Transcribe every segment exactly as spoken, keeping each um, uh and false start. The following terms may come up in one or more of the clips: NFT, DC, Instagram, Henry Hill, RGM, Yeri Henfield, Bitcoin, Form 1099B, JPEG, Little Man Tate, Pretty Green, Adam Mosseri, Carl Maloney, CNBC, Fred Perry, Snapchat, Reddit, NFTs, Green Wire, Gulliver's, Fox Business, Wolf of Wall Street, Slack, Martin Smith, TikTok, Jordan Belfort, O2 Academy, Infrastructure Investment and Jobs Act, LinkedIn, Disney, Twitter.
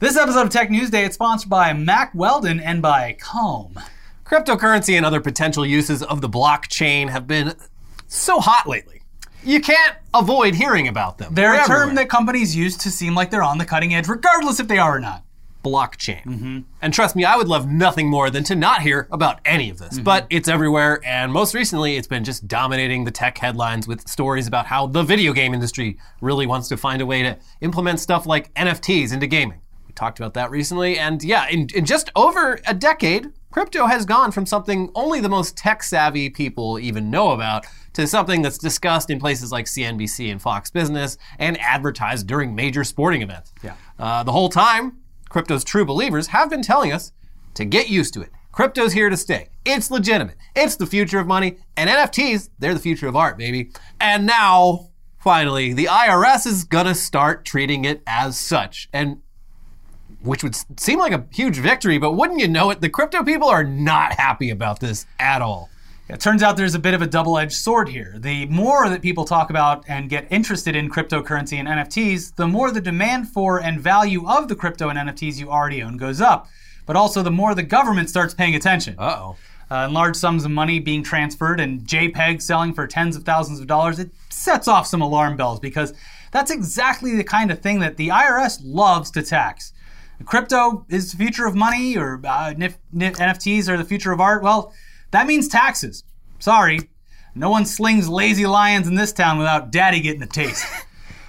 This episode of Tech News Day is sponsored by Mack Weldon and by Calm. Cryptocurrency and other potential uses of the blockchain have been so hot lately. You can't avoid hearing about them. They're a term that companies use to seem like they're on the cutting edge, regardless if they are or not. Blockchain. Mm-hmm. And trust me, I would love nothing more than to not hear about any of this. Mm-hmm. But it's everywhere, and most recently, it's been just dominating the tech headlines with stories about how the video game industry really wants to find a way to implement stuff like N F Ts into gaming. Talked about that recently, and yeah, in, in just over a decade, crypto has gone from something only the most tech-savvy people even know about to something that's discussed in places like C N B C and Fox Business and advertised during major sporting events. Yeah. Uh, the whole time, crypto's true believers have been telling us to get used to it. Crypto's here to stay. It's legitimate. It's the future of money, and N F Ts, they're the future of art, baby. And now, finally, the I R S is gonna start treating it as such, and which would seem like a huge victory, but wouldn't you know it, the crypto people are not happy about this at all. It turns out there's a bit of a double-edged sword here. The more that people talk about and get interested in cryptocurrency and N F Ts, the more the demand for and value of the crypto and N F Ts you already own goes up. But also the more the government starts paying attention. Uh-oh. Uh, and large sums of money being transferred and JPEG selling for tens of thousands of dollars, it sets off some alarm bells because that's exactly the kind of thing that the I R S loves to tax. Crypto is the future of money, or uh, N F Ts are the future of art. Well, that means taxes. Sorry. No one slings Lazy Lions in this town without daddy getting a taste.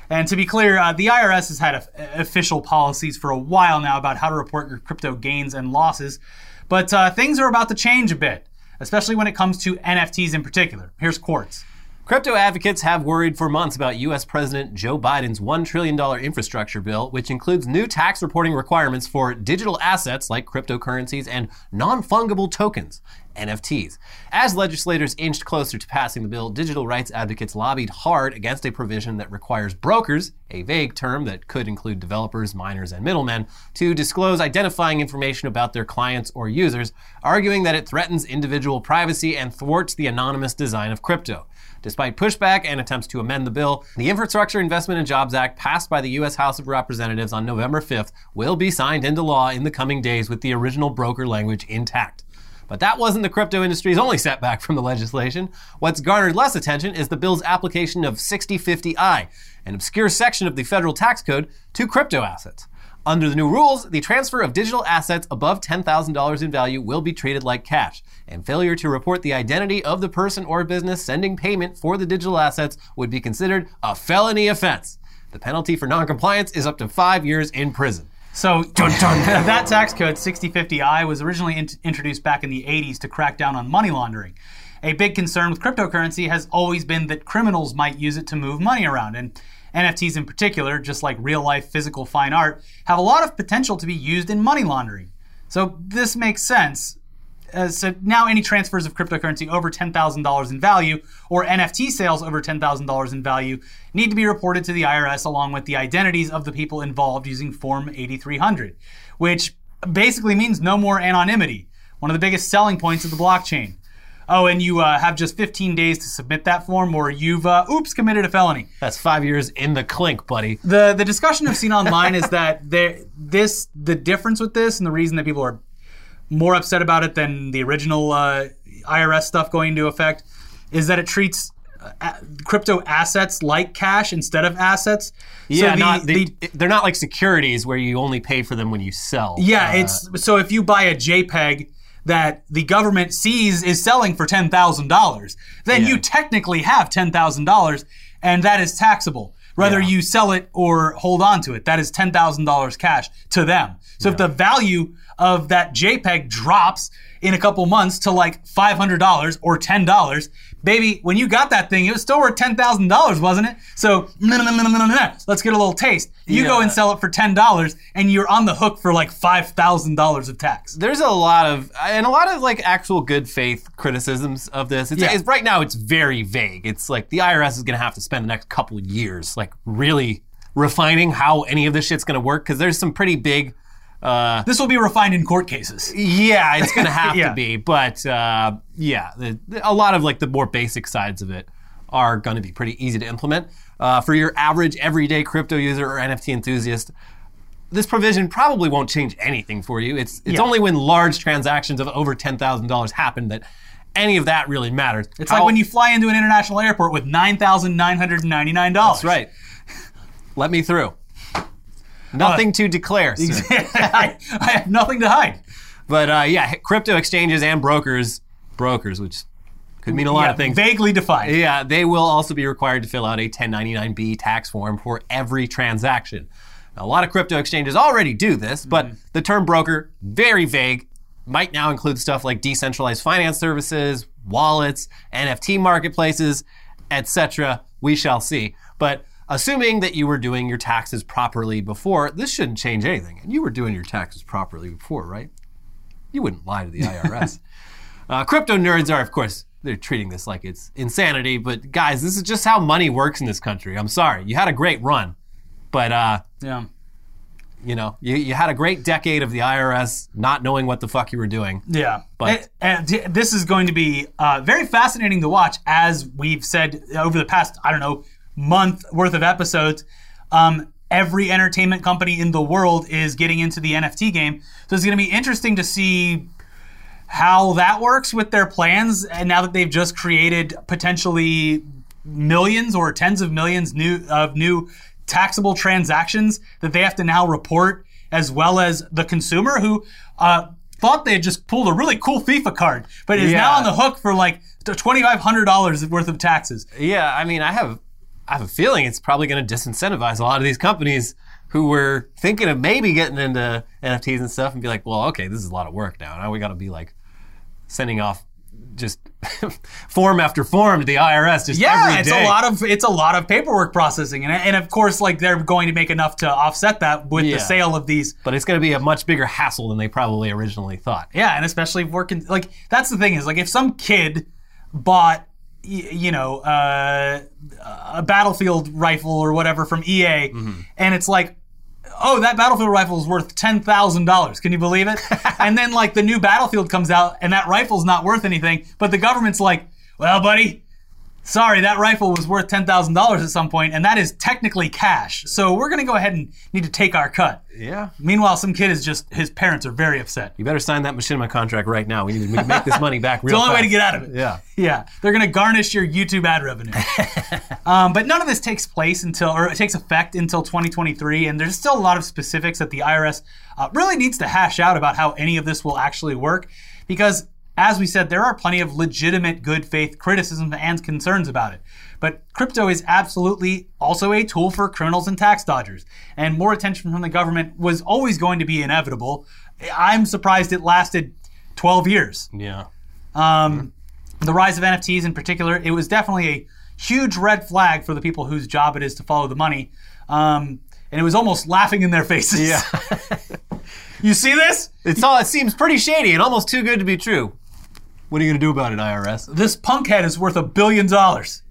And to be clear, uh, the I R S has had a- official policies for a while now about how to report your crypto gains and losses. But uh, things are about to change a bit, especially when it comes to N F Ts in particular. Here's Quartz. Crypto advocates have worried for months about U S President Joe Biden's one trillion dollars infrastructure bill, which includes new tax reporting requirements for digital assets like cryptocurrencies and non-fungible tokens, N F Ts. As legislators inched closer to passing the bill, digital rights advocates lobbied hard against a provision that requires brokers, a vague term that could include developers, miners, and middlemen, to disclose identifying information about their clients or users, arguing that it threatens individual privacy and thwarts the anonymous design of crypto. Despite pushback and attempts to amend the bill, the Infrastructure Investment and Jobs Act passed by the U S House of Representatives on November fifth will be signed into law in the coming days with the original broker language intact. But that wasn't the crypto industry's only setback from the legislation. What's garnered less attention is the bill's application of sixty fifty I, an obscure section of the federal tax code, to crypto assets. Under the new rules, the transfer of digital assets above ten thousand dollars in value will be treated like cash, and failure to report the identity of the person or business sending payment for the digital assets would be considered a felony offense. The penalty for noncompliance is up to five years in prison. So dun, dun, dun. That tax code, sixty fifty I, was originally in- introduced back in the eighties to crack down on money laundering. A big concern with cryptocurrency has always been that criminals might use it to move money around, and N F Ts in particular, just like real-life physical fine art, have a lot of potential to be used in money laundering. So this makes sense. Uh, so now any transfers of cryptocurrency over ten thousand dollars in value or N F T sales over ten thousand dollars in value need to be reported to the I R S along with the identities of the people involved using Form eighty-three hundred, which basically means no more anonymity, one of the biggest selling points of the blockchain. Oh, and you uh, have just fifteen days to submit that form or you've, uh, oops, committed a felony. That's five years in the clink, buddy. The the discussion I've seen online is that there, this the difference with this and the reason that people are more upset about it than the original uh, I R S stuff going into effect is that it treats uh, crypto assets like cash instead of assets. Yeah, so the, not, they, the, they're not like securities where you only pay for them when you sell. Yeah, uh, it's so if you buy a JPEG that the government sees is selling for ten thousand dollars, then yeah. you technically have ten thousand dollars, and that is taxable. Whether yeah. you sell it or hold on to it, that is ten thousand dollars cash to them. So yeah. if the value of that JPEG drops in a couple months to like five hundred dollars or ten dollars, baby, when you got that thing, it was still worth ten thousand dollars, wasn't it? So nah, nah, nah, nah, nah, nah, let's get a little taste. You yeah. go and sell it for ten dollars and you're on the hook for like five thousand dollars of tax. There's a lot of, and a lot of like actual good faith criticisms of this. It's, yeah. it's, right now it's very vague. It's like the I R S is gonna have to spend the next couple of years like really refining how any of this shit's gonna work because there's some pretty big Uh, this will be refined in court cases. Yeah, it's going to have yeah. to be. But uh, yeah, the, the, a lot of like the more basic sides of it are going to be pretty easy to implement. Uh, for your average everyday crypto user or N F T enthusiast, this provision probably won't change anything for you. It's, it's yeah. only when large transactions of over ten thousand dollars happen that any of that really matters. It's How, like when you fly into an international airport with nine thousand nine hundred ninety-nine dollars. That's right. Let me through. Nothing uh, to declare, sir. I, I have nothing to hide. But uh, yeah, crypto exchanges and brokers, brokers, which could mean a lot yeah, of things. Vaguely defined. Yeah, they will also be required to fill out a ten ninety-nine B tax form for every transaction. Now, a lot of crypto exchanges already do this, but mm-hmm. the term broker, very vague, might now include stuff like decentralized finance services, wallets, N F T marketplaces, et cetera. We shall see. But assuming that you were doing your taxes properly before, this shouldn't change anything. And you were doing your taxes properly before, right? You wouldn't lie to the I R S. uh, crypto nerds are, of course, they're treating this like it's insanity. But guys, this is just how money works in this country. I'm sorry. You had a great run. But, uh, yeah. you know, you, you had a great decade of the I R S not knowing what the fuck you were doing. Yeah. But and, and this is going to be uh, very fascinating to watch, as we've said over the past, I don't know, month worth of episodes. Um, every entertainment company in the world is getting into the N F T game. So it's going to be interesting to see how that works with their plans. And now that they've just created potentially millions or tens of millions new of new taxable transactions that they have to now report, as well as the consumer who uh, thought they had just pulled a really cool FIFA card, but is yeah. now on the hook for like twenty-five hundred dollars worth of taxes. Yeah, I mean, I have... I have a feeling it's probably going to disincentivize a lot of these companies who were thinking of maybe getting into N F Ts and stuff and be like, well, okay, this is a lot of work now. Now we got to be like sending off just form after form to the I R S just yeah, every day. Yeah, it's a lot of it's a lot of paperwork processing, and and of course, like they're going to make enough to offset that with yeah. the sale of these. But it's going to be a much bigger hassle than they probably originally thought. Yeah, and especially working like that's the thing is like if some kid bought. you know, uh, a Battlefield rifle or whatever from E A, mm-hmm. and it's like, oh, that Battlefield rifle is worth ten thousand dollars. Can you believe it? And then, like, the new Battlefield comes out, and that rifle's not worth anything, but the government's like, well, buddy, sorry, that rifle was worth ten thousand dollars at some point, and that is technically cash, so we're going to go ahead and need to take our cut. Yeah. Meanwhile, some kid is just, his parents are very upset. You better sign that machinima contract right now. We need to make this money back real fast. It's the only way to get out of it. Yeah. Yeah. They're going to garnish your YouTube ad revenue. um, but none of this takes place until, or it takes effect until twenty twenty-three, and there's still a lot of specifics that the I R S uh, really needs to hash out about how any of this will actually work, because as we said, there are plenty of legitimate good faith criticisms and concerns about it. But crypto is absolutely also a tool for criminals and tax dodgers. And more attention from the government was always going to be inevitable. I'm surprised it lasted twelve years. Yeah. Um, mm-hmm. The rise of N F Ts in particular, it was definitely a huge red flag for the people whose job it is to follow the money. Um, and it was almost laughing in their faces. Yeah. You see this? It's all, it seems pretty shady and almost too good to be true. What are you going to do about it, I R S? This punk head is worth a billion dollars.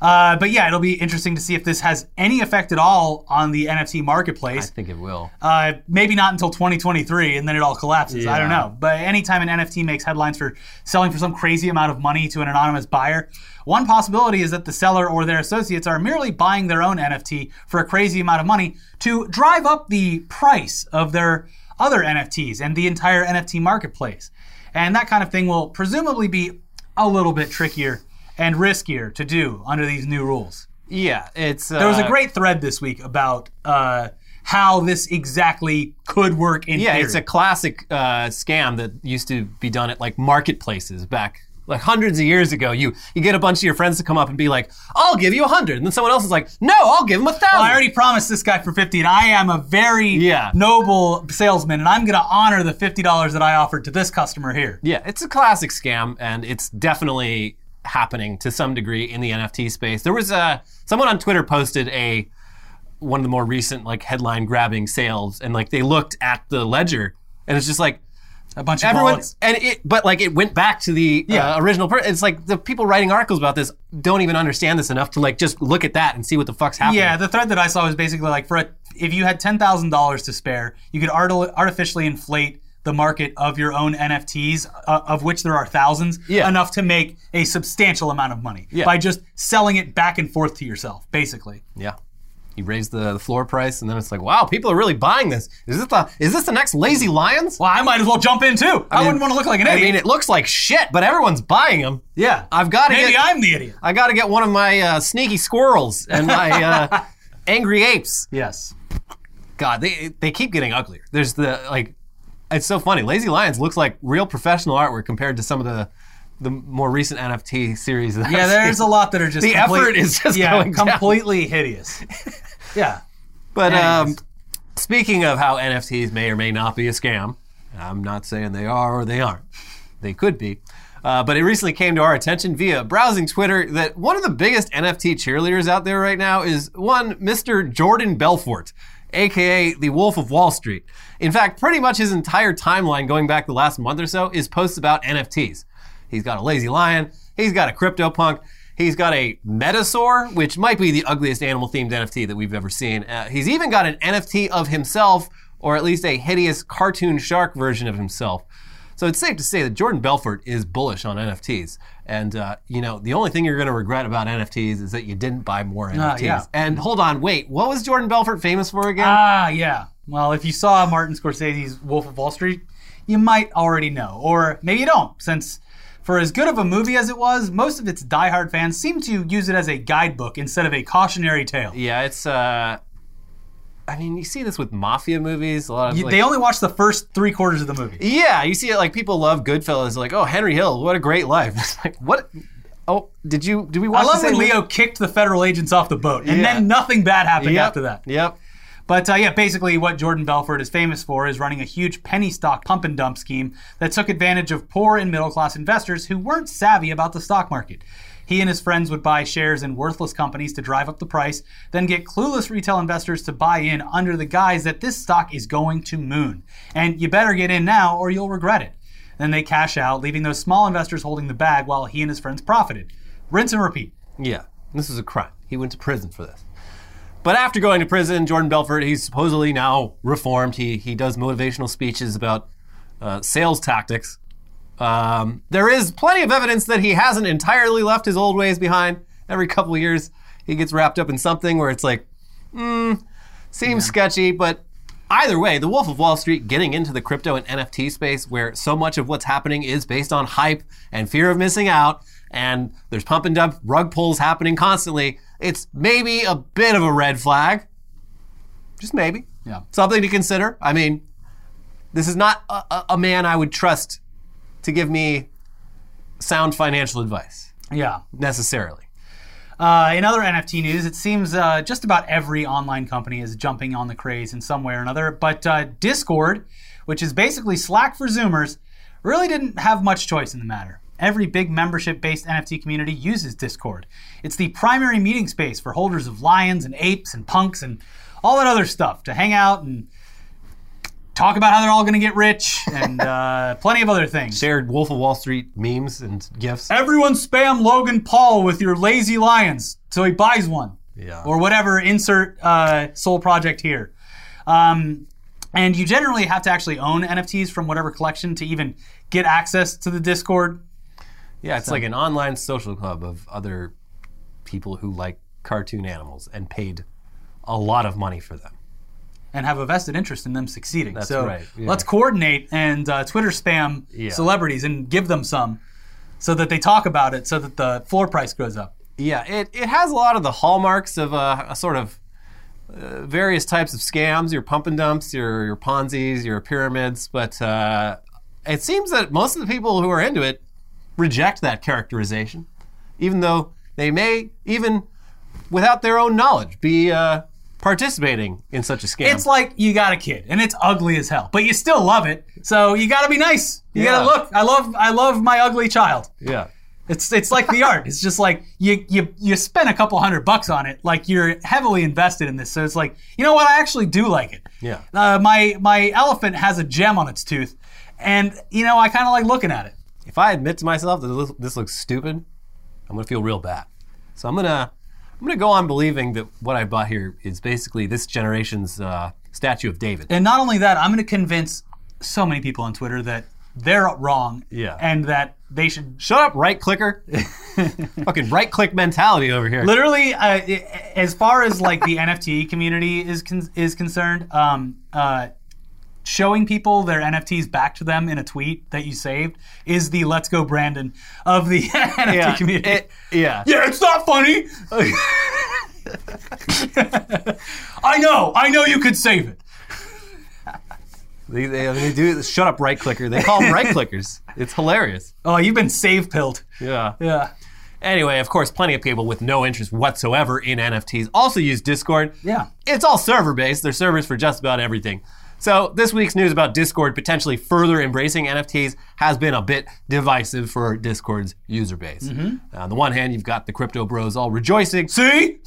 Uh, but yeah, it'll be interesting to see if this has any effect at all on the N F T marketplace. I think it will. Uh, maybe not until twenty twenty-three, and then it all collapses. Yeah. I don't know. But anytime an N F T makes headlines for selling for some crazy amount of money to an anonymous buyer, one possibility is that the seller or their associates are merely buying their own N F T for a crazy amount of money to drive up the price of their other N F Ts and the entire N F T marketplace. And that kind of thing will presumably be a little bit trickier and riskier to do under these new rules. Yeah, it's... Uh, there was a great thread this week about uh, how this exactly could work in yeah, theory. Yeah, it's a classic uh, scam that used to be done at, like, marketplaces back, like, hundreds of years ago. You you get a bunch of your friends to come up and be like, I'll give you a hundred. And then someone else is like, no, I'll give him a thousand. Well, I already promised this guy for fifty, and I am a very yeah. noble salesman, and I'm going to honor the fifty dollars that I offered to this customer here. Yeah, it's a classic scam, and it's definitely happening to some degree in the N F T space. There was a, someone on Twitter posted a one of the more recent like headline-grabbing sales, and like they looked at the ledger, and it's just like, a bunch of everyone, bullets. And it, but like it went back to the yeah. uh, original person. It's like the people writing articles about this don't even understand this enough to like just look at that and see what the fuck's happening. Yeah, the thread that I saw was basically like, for a, if you had ten thousand dollars to spare, you could art- artificially inflate the market of your own N F Ts, uh, of which there are thousands, yeah. enough to make a substantial amount of money yeah. by just selling it back and forth to yourself, basically. Yeah. He raised the, the floor price, and then it's like, wow, people are really buying this. Is this the is this the next Lazy Lions? Well, I might as well jump in too. I, I mean, wouldn't want to look like an idiot. I mean, it looks like shit, but everyone's buying them. Yeah, I've got to. Maybe get, I'm the idiot. I got to get one of my uh, sneaky squirrels and my uh, angry apes. Yes. God, they they keep getting uglier. There's the like, it's so funny. Lazy Lions looks like real professional artwork compared to some of the. The more recent N F T series. That yeah, I've there's seen. A lot that are just the complete, effort is just yeah, going completely down. Hideous. Yeah, but um, speaking of how N F Ts may or may not be a scam, I'm not saying they are or they aren't. They could be, uh, but it recently came to our attention via browsing Twitter that one of the biggest N F T cheerleaders out there right now is one Mister Jordan Belfort, A K A the Wolf of Wall Street. In fact, pretty much his entire timeline going back the last month or so is posts about N F Ts. He's got a Lazy Lion, he's got a Crypto Punk, he's got a Metasaur, which might be the ugliest animal-themed N F T that we've ever seen. Uh, he's even got an N F T of himself, or at least a hideous cartoon shark version of himself. So it's safe to say that Jordan Belfort is bullish on N F Ts. And uh, you know, the only thing you're gonna regret about N F Ts is that you didn't buy more uh, N F Ts. Yeah. And hold on, wait, what was Jordan Belfort famous for again? Ah, yeah. Well, if you saw Martin Scorsese's Wolf of Wall Street, you might already know, or maybe you don't, since for as good of a movie as it was, most of its diehard fans seem to use it as a guidebook instead of a cautionary tale. Yeah, it's, uh, I mean, you see this with mafia movies. A lot of you, like, they only watch the first three quarters of the movie. Yeah, you see it like people love Goodfellas, like, oh, Henry Hill, what a great life. It's like, what? Oh, did you, did we watch I love when Leo kicked the federal agents off the boat and yeah. then nothing bad happened yep. after that. Yep. But uh, yeah, basically what Jordan Belfort is famous for is running a huge penny stock pump and dump scheme that took advantage of poor and middle class investors who weren't savvy about the stock market. He and his friends would buy shares in worthless companies to drive up the price, then get clueless retail investors to buy in under the guise that this stock is going to moon. And you better get in now or you'll regret it. Then they cash out, leaving those small investors holding the bag while he and his friends profited. Rinse and repeat. Yeah, this is a crime. He went to prison for this. But after going to prison, Jordan Belfort, he's supposedly now reformed. He he does motivational speeches about uh, sales tactics. Um, there is plenty of evidence that he hasn't entirely left his old ways behind. Every couple of years, he gets wrapped up in something where it's like, hmm, seems yeah. sketchy. But either way, the Wolf of Wall Street getting into the crypto and N F T space where so much of what's happening is based on hype and fear of missing out, and there's pump and dump rug pulls happening constantly, it's maybe a bit of a red flag. Just maybe. Yeah. Something to consider. I mean, this is not a, a man I would trust to give me sound financial advice. Yeah. Necessarily. Uh, in other N F T news, it seems uh, just about every online company is jumping on the craze in some way or another. But uh, Discord, which is basically Slack for Zoomers, really didn't have much choice in the matter. Every big membership-based N F T community uses Discord. It's the primary meeting space for holders of lions and apes and punks and all that other stuff to hang out and talk about how they're all going to get rich and uh, plenty of other things. Shared Wolf of Wall Street memes and GIFs. Everyone spam Logan Paul with your lazy lions so he buys one. Yeah. Or whatever, insert uh, soul project here. Um, and you generally have to actually own N F Ts from whatever collection to even get access to the Discord. Yeah, it's so. Like an online social club of other people who like cartoon animals and paid a lot of money for them. And have a vested interest in them succeeding. That's so right. Yeah. Let's coordinate and uh, Twitter spam yeah. celebrities and give them some so that they talk about it so that the floor price goes up. Yeah, it, it has a lot of the hallmarks of a, a sort of uh, various types of scams, your pump and dumps, your, your Ponzi's, your pyramids. But uh, it seems that most of the people who are into it reject that characterization, even though they may, even without their own knowledge, be uh, participating in such a scam. It's like you got a kid, and it's ugly as hell, but you still love it, so you gotta be nice. You yeah. gotta look, I love I love my ugly child. Yeah. It's it's like the art. It's just like, you, you, you spend a couple hundred bucks on it, like you're heavily invested in this, so it's like, you know what, I actually do like it. Yeah. Uh, my, my elephant has a gem on its tooth, and you know, I kinda like looking at it. If I admit to myself that this looks stupid, I'm gonna feel real bad. So I'm gonna, I'm gonna go on believing that what I bought here is basically this generation's uh, Statue of David. And not only that, I'm gonna convince so many people on Twitter that they're wrong yeah. and that they should shut up, right clicker. Fucking right click mentality over here. Literally, uh, as far as like the N F T community is con is concerned, um, uh, showing people their N F Ts back to them in a tweet that you saved is the let's go Brandon of the N F T yeah, community. It, yeah. Yeah, it's not funny. I know. I know you could save it. They, they, they do it. Shut up, right clicker. They call them right clickers. It's hilarious. Oh, you've been save pilled. Yeah. Yeah. Anyway, of course, plenty of people with no interest whatsoever in N F Ts also use Discord. Yeah. It's all server based. There's servers for just about everything. So this week's news about Discord potentially further embracing N F Ts has been a bit divisive for Discord's user base. Mm-hmm. On the one hand, you've got the crypto bros all rejoicing. See?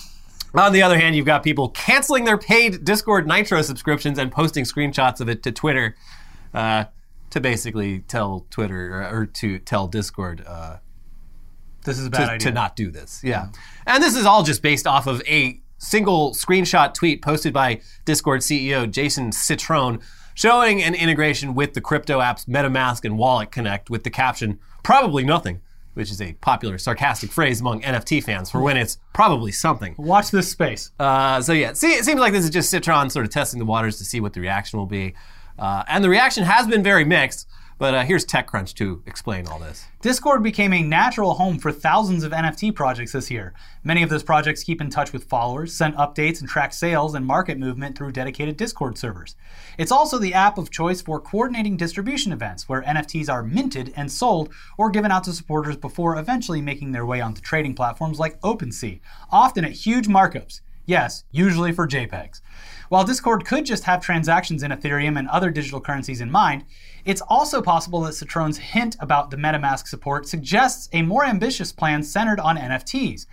On the other hand, you've got people canceling their paid Discord Nitro subscriptions and posting screenshots of it to Twitter uh, to basically tell Twitter or, or to tell Discord uh, this is a bad to, idea. to not do this. Yeah. Mm-hmm. And this is all just based off of a single screenshot tweet posted by Discord C E O Jason Citrone showing an integration with the crypto apps MetaMask and Wallet Connect with the caption, "Probably nothing," which is a popular sarcastic phrase among N F T fans for when it's probably something. Watch this space. Uh, so yeah, see, it seems like this is just Citron sort of testing the waters to see what the reaction will be. Uh, and the reaction has been very mixed, but uh, here's TechCrunch to explain all this. Discord became a natural home for thousands of N F T projects this year. Many of those projects keep in touch with followers, send updates, and track sales and market movement through dedicated Discord servers. It's also the app of choice for coordinating distribution events, where N F Ts are minted and sold or given out to supporters before eventually making their way onto trading platforms like OpenSea, often at huge markups. Yes, usually for JPEGs. While Discord could just have transactions in Ethereum and other digital currencies in mind, it's also possible that Citrone's hint about the MetaMask support suggests a more ambitious plan centered on N F Ts.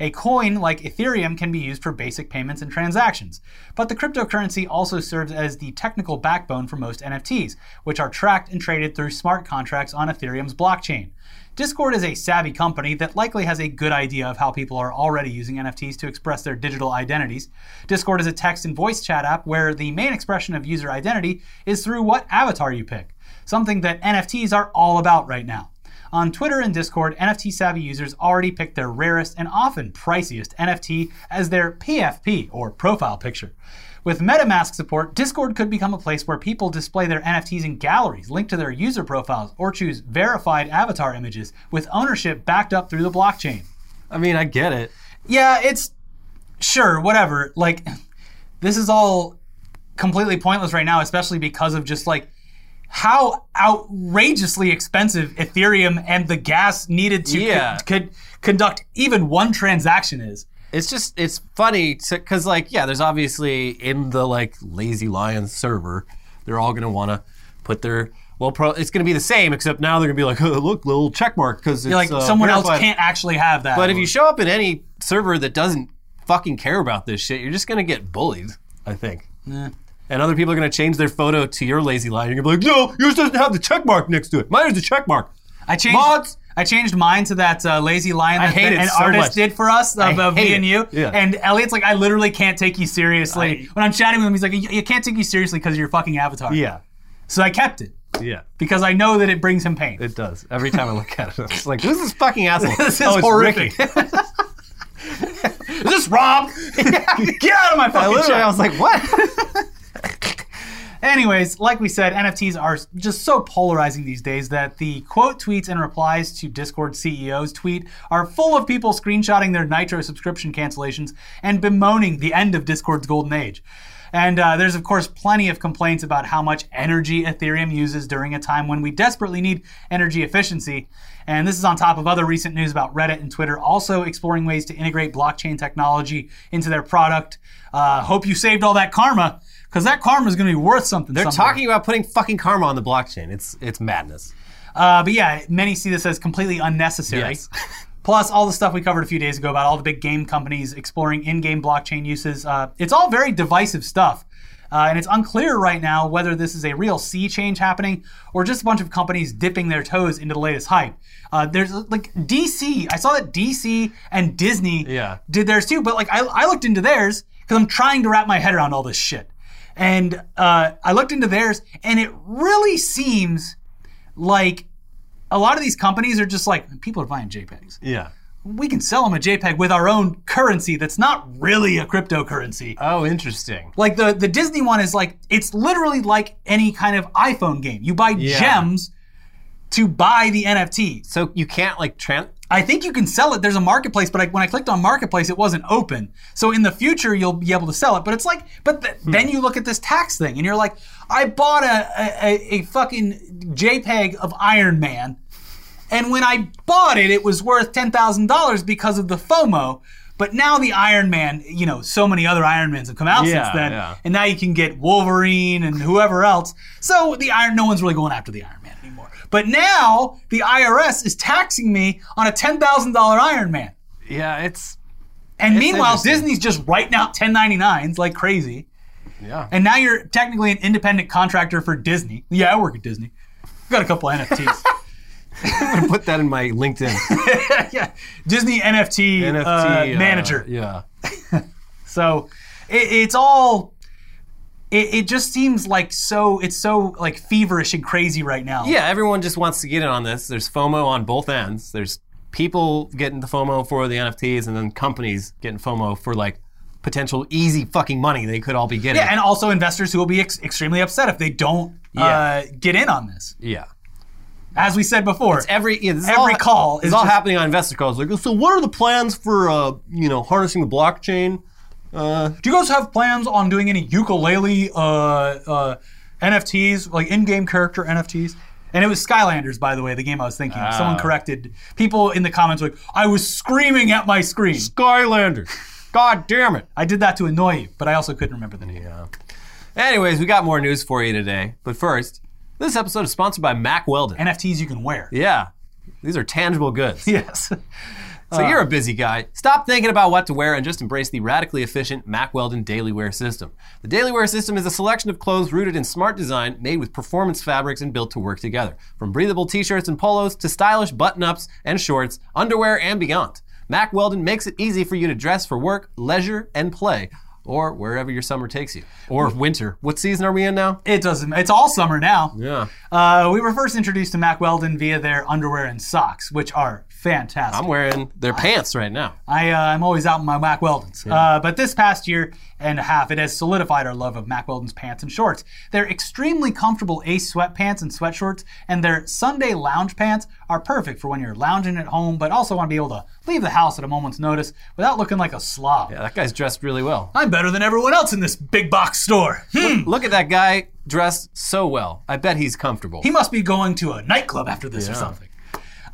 A coin like Ethereum can be used for basic payments and transactions, but the cryptocurrency also serves as the technical backbone for most N F Ts, which are tracked and traded through smart contracts on Ethereum's blockchain. Discord is a savvy company that likely has a good idea of how people are already using N F Ts to express their digital identities. Discord is a text and voice chat app where the main expression of user identity is through what avatar you pick, something that N F Ts are all about right now. On Twitter and Discord, N F T-savvy users already pick their rarest and often priciest N F T as their P F P, or profile picture. With MetaMask support, Discord could become a place where people display their N F Ts in galleries linked to their user profiles or choose verified avatar images with ownership backed up through the blockchain. I mean, I get it. Yeah, it's... Sure, whatever. Like, this is all completely pointless right now, especially because of just, like, how outrageously expensive Ethereum and the gas needed to yeah. c- c- conduct even one transaction is. It's just, it's funny because, like, yeah, there's obviously in the, like, Lazy Lions server, they're all going to want to put their, well, pro, it's going to be the same, except now they're going to be like, oh, look, little check mark because it's like uh, someone verified. Else can't actually have that. But if you show up in any server that doesn't fucking care about this shit, you're just going to get bullied, I think. Yeah. And other people are going to change their photo to your Lazy Lion. You're going to be like, no, yours doesn't have the check mark next to it. Mine has the check mark. I changed. Mods. I changed mine to that uh, Lazy Lion that an so artist much. did for us of, of me it. and you. Yeah. And Elliot's like, I literally can't take you seriously. I, when I'm chatting with him, he's like, you can't take you seriously because of your fucking avatar. Yeah. So I kept it. Yeah. Because I know that it brings him pain. It does. Every time I look at it, I'm just like, who's this fucking asshole? This is oh, horrific. Is this Rob? Get out of my fucking literally, chat. I was like, what? Anyways, like we said, N F Ts are just so polarizing these days that the quote tweets and replies to Discord C E O's tweet are full of people screenshotting their Nitro subscription cancellations and bemoaning the end of Discord's golden age. And uh, there's, of course, plenty of complaints about how much energy Ethereum uses during a time when we desperately need energy efficiency. And this is on top of other recent news about Reddit and Twitter also exploring ways to integrate blockchain technology into their product. Uh, hope you saved all that karma, because that karma is going to be worth something. They're somewhere. talking about putting fucking karma on the blockchain. It's, it's madness. Uh, but yeah, many see this as completely unnecessary. Yes. Plus, all the stuff we covered a few days ago about all the big game companies exploring in-game blockchain uses. Uh, it's all very divisive stuff. Uh, and it's unclear right now whether this is a real sea change happening or just a bunch of companies dipping their toes into the latest hype. Uh, there's like D C. I saw that D C and Disney yeah. did theirs too. But like I, I looked into theirs because I'm trying to wrap my head around all this shit. And uh, I looked into theirs and it really seems like a lot of these companies are just like, people are buying JPEGs. Yeah. we can sell them a JPEG with our own currency that's not really a cryptocurrency. Oh, interesting. Like the, the Disney one is like, it's literally like any kind of iPhone game. You buy yeah. gems to buy the N F T. So you can't like trans... I think you can sell it. There's a marketplace, but I, when I clicked on marketplace, it wasn't open. So in the future, you'll be able to sell it. But it's like, but th- hmm. then you look at this tax thing and you're like, I bought a, a, a fucking JPEG of Iron Man. And when I bought it, it was worth ten thousand dollars because of the FOMO. But now the Iron Man, you know, so many other Iron Mans have come out yeah, since then. Yeah. And now you can get Wolverine and whoever else. So the Iron, no one's really going after the Iron Man anymore. But now the I R S is taxing me on a ten thousand dollars Iron Man. Yeah, it's... And it's meanwhile, Disney's just writing out ten ninety-nines like crazy. Yeah. And now you're technically an independent contractor for Disney. Yeah, I work at Disney. I've got a couple of N F Ts. I'm going to put that in my LinkedIn. yeah. Disney N F T, N F T uh, manager. Uh, yeah. So it, it's all, it, it just seems like so, it's so like feverish and crazy right now. Yeah, everyone just wants to get in on this. There's FOMO on both ends. There's people getting the FOMO for the N F Ts and then companies getting FOMO for like potential easy fucking money they could all be getting. Yeah, and also investors who will be ex- extremely upset if they don't yeah. uh, get in on this. Yeah. As we said before, it's every yeah, every all, call is it's all just, happening on investor calls. Like, so what are the plans for uh, you know harnessing the blockchain? Uh, Do you guys have plans on doing any ukulele uh, uh, N F Ts, like in-game character N F Ts? And it was Skylanders, by the way, the game I was thinking. Uh, Someone corrected people in the comments. Like, I was screaming at my screen. Skylanders. God damn it! I did that to annoy you, but I also couldn't remember the name. Yeah. Anyways, we got more news for you today, but first. This episode is sponsored by Mack Weldon. N F Ts you can wear. Yeah. These are tangible goods. Yes. So uh, you're a busy guy. Stop thinking about what to wear and just embrace the radically efficient Mack Weldon Daily Wear System. The Daily Wear System is a selection of clothes rooted in smart design, made with performance fabrics and built to work together. From breathable t-shirts and polos to stylish button-ups and shorts, underwear and beyond. Mack Weldon makes it easy for you to dress for work, leisure, and play. Or wherever your summer takes you. Or winter. What season are we in now? It doesn't, it's all summer now. Yeah. Uh, we were first introduced to Mack Weldon via their underwear and socks, which are fantastic. I'm wearing their I, pants right now. I, uh, I'm always out in my Mack Weldons. Yeah. Uh, but this past year and a half, it has solidified our love of Mack Weldon's pants and shorts. They're extremely comfortable Ace sweatpants and sweatshorts, and their Sunday lounge pants are perfect for when you're lounging at home, but also want to be able to leave the house at a moment's notice without looking like a slob. Yeah, that guy's dressed really well. I'm better than everyone else in this big box store. Hmm. Look, look at that guy dressed so well. I bet he's comfortable. He must be going to a nightclub after this yeah. or something.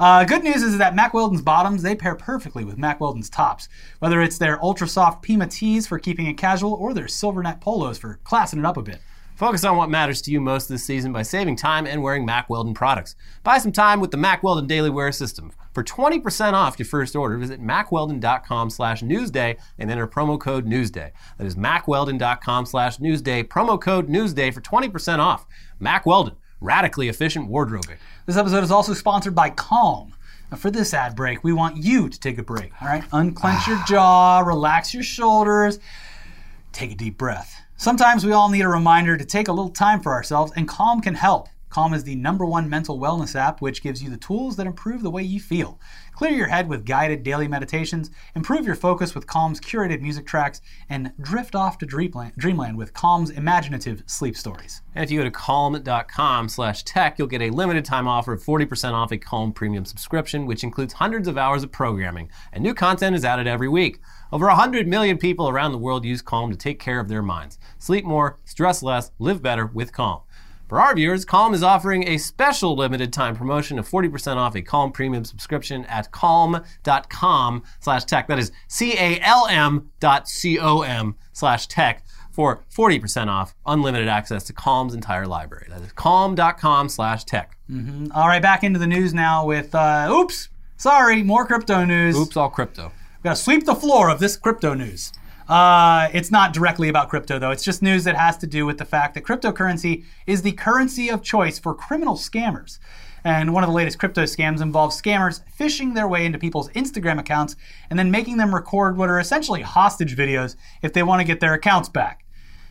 Uh, good news is that Mack Weldon's bottoms, they pair perfectly with Mack Weldon's tops. Whether it's their ultra-soft Pima tees for keeping it casual or their silver net polos for classing it up a bit. Focus on what matters to you most this season by saving time and wearing Mack Weldon products. Buy some time with the Mack Weldon Daily Wear System. For twenty percent off your first order, visit macweldon.com slash newsday and enter promo code newsday. That is macweldon.com slash newsday, promo code newsday for twenty percent off. Mack Weldon, radically efficient wardrobing. This episode is also sponsored by Calm. Now for this ad break, we want you to take a break, all right? Unclench your jaw, relax your shoulders, take a deep breath. Sometimes we all need a reminder to take a little time for ourselves, and Calm can help. Calm is the number one mental wellness app, which gives you the tools that improve the way you feel. Clear your head with guided daily meditations, improve your focus with Calm's curated music tracks, and drift off to dreamland with Calm's imaginative sleep stories. And if you go to calm.com slash tech, you'll get a limited time offer of forty percent off a Calm premium subscription, which includes hundreds of hours of programming, and new content is added every week. Over one hundred million people around the world use Calm to take care of their minds. Sleep more, stress less, live better with Calm. For our viewers, Calm is offering a special limited time promotion of forty percent off a Calm premium subscription at calm.com slash tech. That is C-A-L-M dot C-O-M slash tech for forty percent off unlimited access to Calm's entire library. That is calm.com slash tech. Mm-hmm. All right, back into the news now with, uh, oops, sorry, more crypto news. Oops, all crypto. Gotta sweep the floor of this crypto news. Uh, it's not directly about crypto, though. It's just news that has to do with the fact that cryptocurrency is the currency of choice for criminal scammers. And one of the latest crypto scams involves scammers phishing their way into people's Instagram accounts and then making them record what are essentially hostage videos if they want to get their accounts back.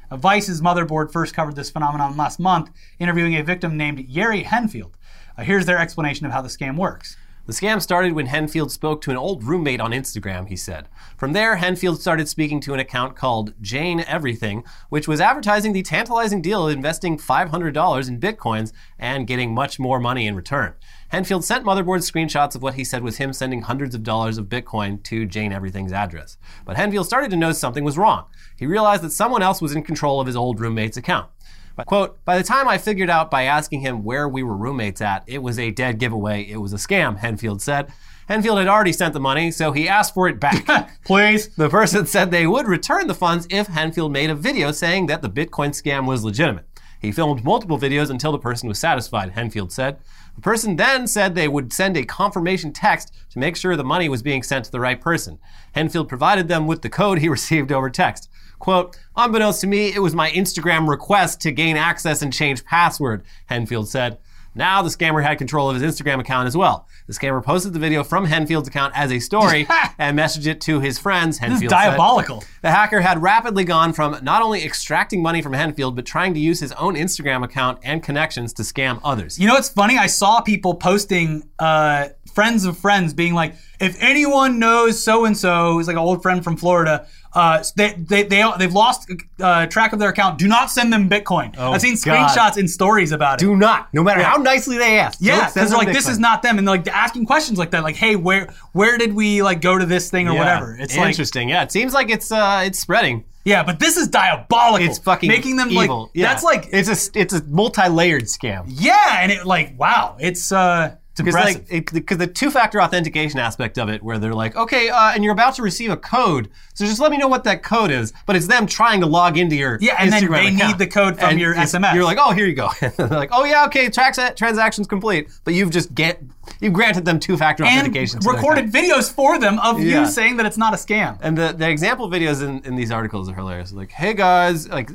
Uh, Vice's Motherboard first covered this phenomenon last month, interviewing a victim named Yeri Henfield. Uh, here's their explanation of how the scam works. The scam started when Henfield spoke to an old roommate on Instagram, he said. From there, Henfield started speaking to an account called Jane Everything, which was advertising the tantalizing deal of investing five hundred dollars in Bitcoins and getting much more money in return. Henfield sent Motherboard screenshots of what he said was him sending hundreds of dollars of Bitcoin to Jane Everything's address. But Henfield started to know something was wrong. He realized that someone else was in control of his old roommate's account. But, quote, by the time I figured out by asking him where we were roommates at, it was a dead giveaway. It was a scam, Henfield said. Henfield had already sent the money, so he asked for it back. Please. The person said they would return the funds if Henfield made a video saying that the Bitcoin scam was legitimate. He filmed multiple videos until the person was satisfied, Henfield said. The person then said they would send a confirmation text to make sure the money was being sent to the right person. Henfield provided them with the code he received over text. Quote, unbeknownst to me, it was my Instagram request to gain access and change password, Henfield said. Now the scammer had control of his Instagram account as well. The scammer posted the video from Henfield's account as a story and messaged it to his friends, Henfield said. This is diabolical. The hacker had rapidly gone from not only extracting money from Henfield, but trying to use his own Instagram account and connections to scam others. You know what's funny? I saw people posting uh, friends of friends being like, if anyone knows so-and-so, who's like an old friend from Florida, Uh, they, they, they, they've lost uh, track of their account. Do not send them Bitcoin. Oh, I've seen screenshots God. and stories about it. Do not, no matter yeah. how nicely they ask. Yeah, because they're like, Bitcoin. This is not them. And they're like asking questions like that, like, hey, where where did we like go to this thing or yeah. whatever? It's interesting, like, yeah. It seems like it's uh, it's spreading. Yeah, but this is diabolical. It's fucking making them evil. Like, yeah. That's like, it's a, it's a multi-layered scam. Yeah, and it like, wow, it's... Uh, Because like, it, the two-factor authentication aspect of it, where they're like, okay, uh, and you're about to receive a code, so just let me know what that code is. But it's them trying to log into your yeah, and Instagram then they account. Need the code from and your S M S. You're like, oh, here you go. They're like, oh yeah, okay, trans- transaction's complete. But you've just get you've granted them two-factor and authentication. And recorded videos for them of yeah. you saying that it's not a scam. And the, the example videos in, in these articles are hilarious. Like, hey guys, like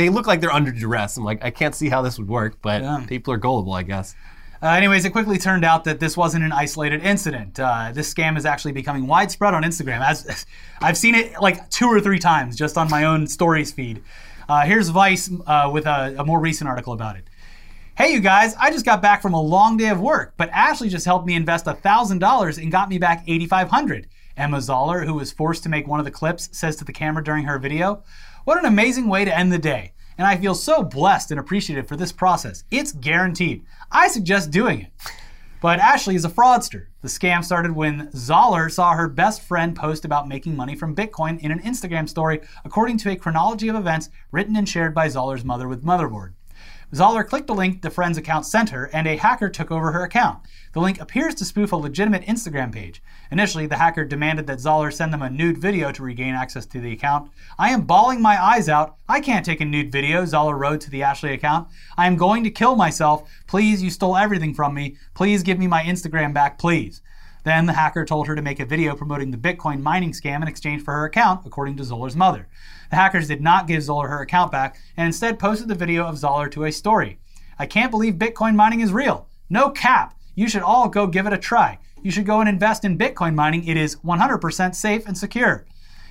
they look like they're under duress. I'm like, I can't see how this would work, but yeah. people are gullible, I guess. Uh, anyways, it quickly turned out that this wasn't an isolated incident. Uh, this scam is actually becoming widespread on Instagram. As I've seen it like two or three times just on my own stories feed. Uh, here's Vice uh, with a, a more recent article about it. Hey, you guys, I just got back from a long day of work, but Ashley just helped me invest one thousand dollars and got me back eight thousand five hundred dollars. Emma Zoller, who was forced to make one of the clips, says to the camera during her video, what an amazing way to end the day. And I feel so blessed and appreciative for this process. It's guaranteed. I suggest doing it. But Ashley is a fraudster. The scam started when Zoller saw her best friend post about making money from Bitcoin in an Instagram story, according to a chronology of events written and shared by Zoller's mother with Motherboard. Zoller clicked the link the friend's account sent her, and a hacker took over her account. The link appears to spoof a legitimate Instagram page. Initially, the hacker demanded that Zoller send them a nude video to regain access to the account. I am bawling my eyes out. I can't take a nude video, Zoller wrote to the Ashley account. I am going to kill myself. Please, you stole everything from me. Please give me my Instagram back, please. Then the hacker told her to make a video promoting the Bitcoin mining scam in exchange for her account, according to Zoller's mother. The hackers did not give Zoller her account back and instead posted the video of Zoller to a story. I can't believe Bitcoin mining is real. No cap. You should all go give it a try. You should go and invest in Bitcoin mining. It is one hundred percent safe and secure.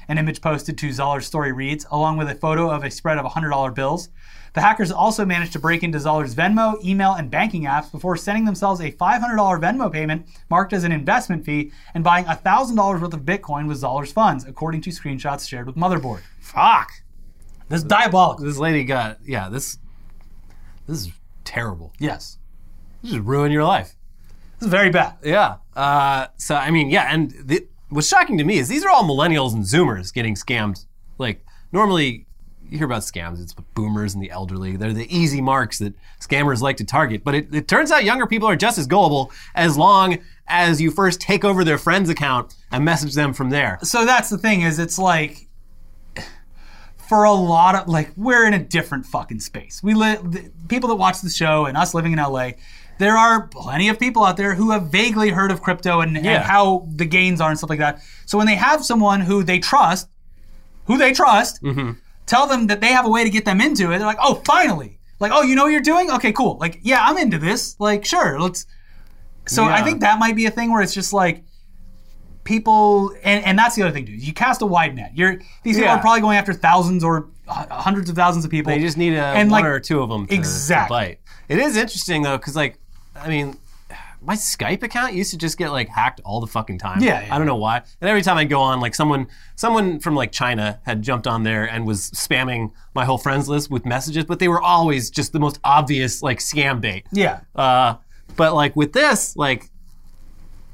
An image posted to Zoller's story reads, along with a photo of a spread of one hundred dollar bills. The hackers also managed to break into Zoller's Venmo, email, and banking apps before sending themselves a five hundred dollar Venmo payment marked as an investment fee and buying one thousand dollars worth of Bitcoin with Zoller's funds, according to screenshots shared with Motherboard. Fuck. This is diabolical. This lady got, yeah, this this is terrible. Yes. This is ruining your life. This is very bad. Yeah. Uh, so, I mean, yeah, and the, what's shocking to me is these are all millennials and Zoomers getting scammed. Like, normally... You hear about scams, it's boomers and the elderly. They're the easy marks that scammers like to target. But it, it turns out younger people are just as gullible as long as you first take over their friend's account and message them from there. So that's the thing is it's like, for a lot of, like, we're in a different fucking space. We live, people that watch the show and us living in L A, there are plenty of people out there who have vaguely heard of crypto and, yeah. and how the gains are and stuff like that. So when they have someone who they trust, who they trust, mm-hmm. tell them that they have a way to get them into it. They're like, oh, finally. Like, oh, you know what you're doing? Okay, cool. Like, yeah, I'm into this. Like, sure, let's. So yeah. I think that might be a thing where it's just like people, and, and that's the other thing, dude. You cast a wide net. You're These yeah. people are probably going after thousands or hundreds of thousands of people. They just need a, and one like, or two of them to, exactly. to bite. It is interesting, though, because, like, I mean, my Skype account used to just get like hacked all the fucking time. Yeah, yeah. I don't know why. And every time I go on, like someone someone from like China had jumped on there and was spamming my whole friends list with messages, but they were always just the most obvious like scam bait. Yeah. Uh, but like with this, like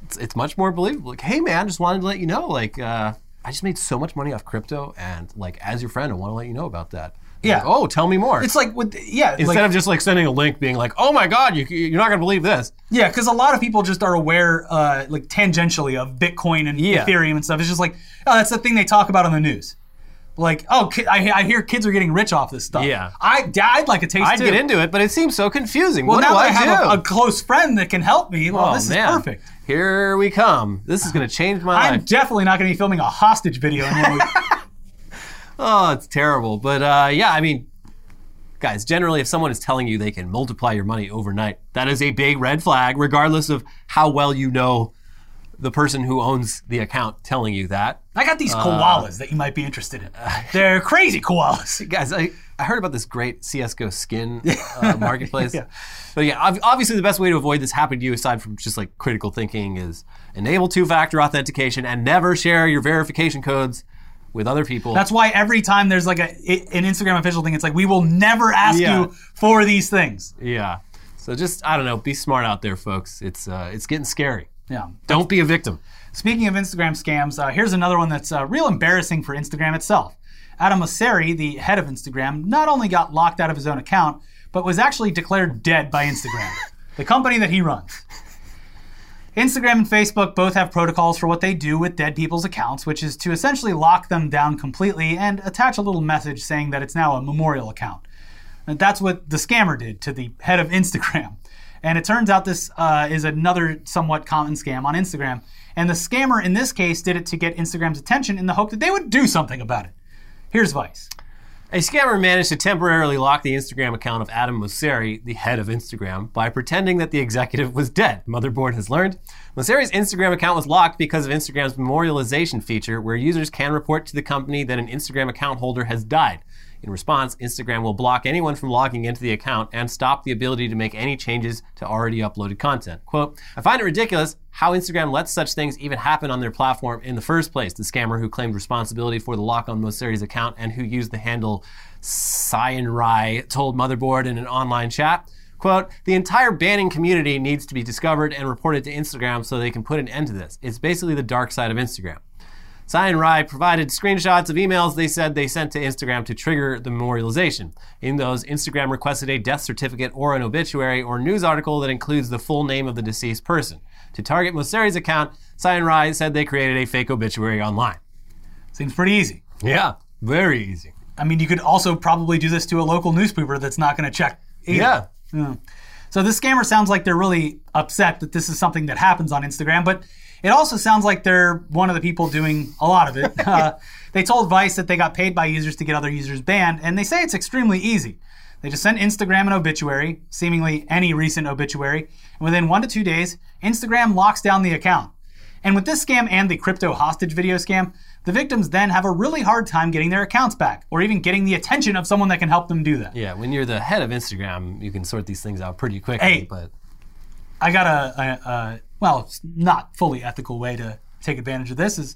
it's, it's much more believable. Like, hey man, just wanted to let you know, like uh, I just made so much money off crypto, and like as your friend, I want to let you know about that. Yeah. Like, oh, tell me more. It's like, with, yeah. Instead like, of just like sending a link being like, oh my God, you, you're not going to believe this. Yeah, because a lot of people just are aware uh, like tangentially of Bitcoin and yeah. Ethereum and stuff. It's just like, oh, that's the thing they talk about on the news. Like, oh, I, I hear kids are getting rich off this stuff. Yeah. I, I'd like a taste I'd too. I'd get into it, but it seems so confusing. Well, what now do I, I have do? A, a close friend that can help me. Well, oh, this man. is perfect. Here we come. This is going to change my I'm life. I'm definitely not going to be filming a hostage video in one week. Oh, it's terrible. But uh, yeah, I mean, guys, generally, if someone is telling you they can multiply your money overnight, that is a big red flag, regardless of how well you know the person who owns the account telling you that. I got these koalas uh, that you might be interested in. They're crazy koalas. Guys, I, I heard about this great C S G O skin uh, marketplace. Yeah. But yeah, obviously the best way to avoid this happening to you, aside from just like critical thinking, is enable two-factor authentication and never share your verification codes with other people. That's why every time there's like a an Instagram official thing, it's like, we will never ask yeah. you for these things. Yeah. So just, I don't know, be smart out there, folks. It's uh, it's getting scary. Yeah. Don't be a victim. Speaking of Instagram scams, uh, here's another one that's uh, real embarrassing for Instagram itself. Adam Mosseri, the head of Instagram, not only got locked out of his own account, but was actually declared dead by Instagram, the company that he runs. Instagram and Facebook both have protocols for what they do with dead people's accounts, which is to essentially lock them down completely and attach a little message saying that it's now a memorial account. And that's what the scammer did to the head of Instagram. And it turns out this uh, is another somewhat common scam on Instagram. And the scammer in this case did it to get Instagram's attention in the hope that they would do something about it. Here's Vice. A scammer managed to temporarily lock the Instagram account of Adam Mosseri, the head of Instagram, by pretending that the executive was dead, Motherboard has learned. Mosseri's Instagram account was locked because of Instagram's memorialization feature, where users can report to the company that an Instagram account holder has died. In response, Instagram will block anyone from logging into the account and stop the ability to make any changes to already uploaded content. Quote, I find it ridiculous how Instagram lets such things even happen on their platform in the first place, the scammer who claimed responsibility for the lock on Mosseri's account and who used the handle Sigh and Rye told Motherboard in an online chat. Quote, the entire banning community needs to be discovered and reported to Instagram so they can put an end to this. It's basically the dark side of Instagram. Sigh and Rye provided screenshots of emails they said they sent to Instagram to trigger the memorialization. In those, Instagram requested a death certificate or an obituary or news article that includes the full name of the deceased person. To target Mosseri's account, Sigh and Rye said they created a fake obituary online. Seems pretty easy. Yeah, very easy. I mean, you could also probably do this to a local newspaper that's not going to check either. Yeah. Mm. So this scammer sounds like they're really upset that this is something that happens on Instagram, but it also sounds like they're one of the people doing a lot of it. Uh, they told Vice that they got paid by users to get other users banned, and they say it's extremely easy. They just sent Instagram an obituary, seemingly any recent obituary, and within one to two days, Instagram locks down the account. And with this scam and the crypto hostage video scam, the victims then have a really hard time getting their accounts back or even getting the attention of someone that can help them do that. Yeah, when you're the head of Instagram, you can sort these things out pretty quickly. Hey, but I got a, a, a well, it's not fully ethical way to take advantage of this is,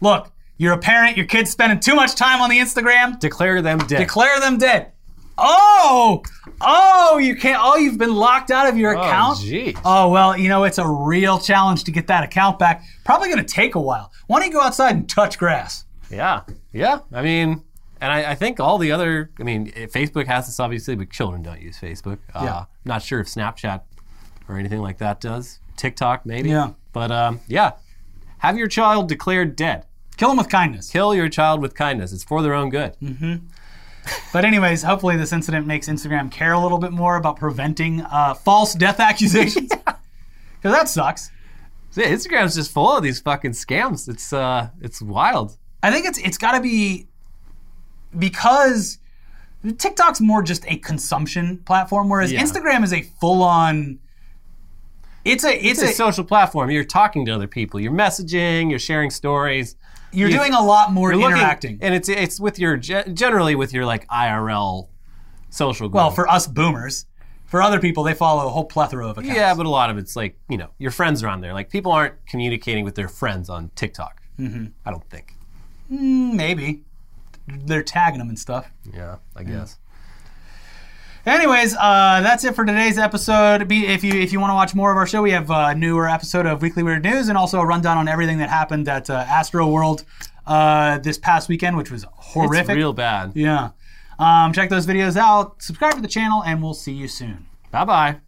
look, you're a parent, your kid's spending too much time on the Instagram. Declare them dead. Declare them dead. Oh, oh, you can't, oh, you've been locked out of your account? Oh, geez. Oh, well, you know, it's a real challenge to get that account back. Probably going to take a while. Why don't you go outside and touch grass? Yeah, yeah. I mean, and I, I think all the other, I mean, Facebook has this obviously, but children don't use Facebook. Uh, yeah. I'm not sure if Snapchat or anything like that does. TikTok, maybe. Yeah. But um, yeah, have your child declared dead. Kill them with kindness. Kill your child with kindness. It's for their own good. Mm-hmm. But anyways, hopefully this incident makes Instagram care a little bit more about preventing uh, false death accusations. Because yeah. That sucks. See, Instagram's just full of these fucking scams. It's uh, it's wild. I think it's it's got to be because TikTok's more just a consumption platform, whereas yeah. Instagram is a full-on... It's a it's, it's a, a social platform. You're talking to other people. You're messaging. You're sharing stories. You're you, doing a lot more interacting, looking, and it's it's with your generally with your like I R L social group. Well, for us boomers, For other people, they follow a whole plethora of accounts. Yeah, but a lot of it's like, you know, your friends are on there. Like, people aren't communicating with their friends on TikTok. Mm-hmm. I don't think. Mm, maybe. They're tagging them and stuff. Yeah, I guess. Yeah. Anyways, uh, that's it for today's episode. Be, if you if you want to watch more of our show, we have a newer episode of Weekly Weird News and also a rundown on everything that happened at uh, Astroworld uh, this past weekend, which was horrific. It's real bad. Yeah. Um, check those videos out, subscribe to the channel, and we'll see you soon. Bye-bye.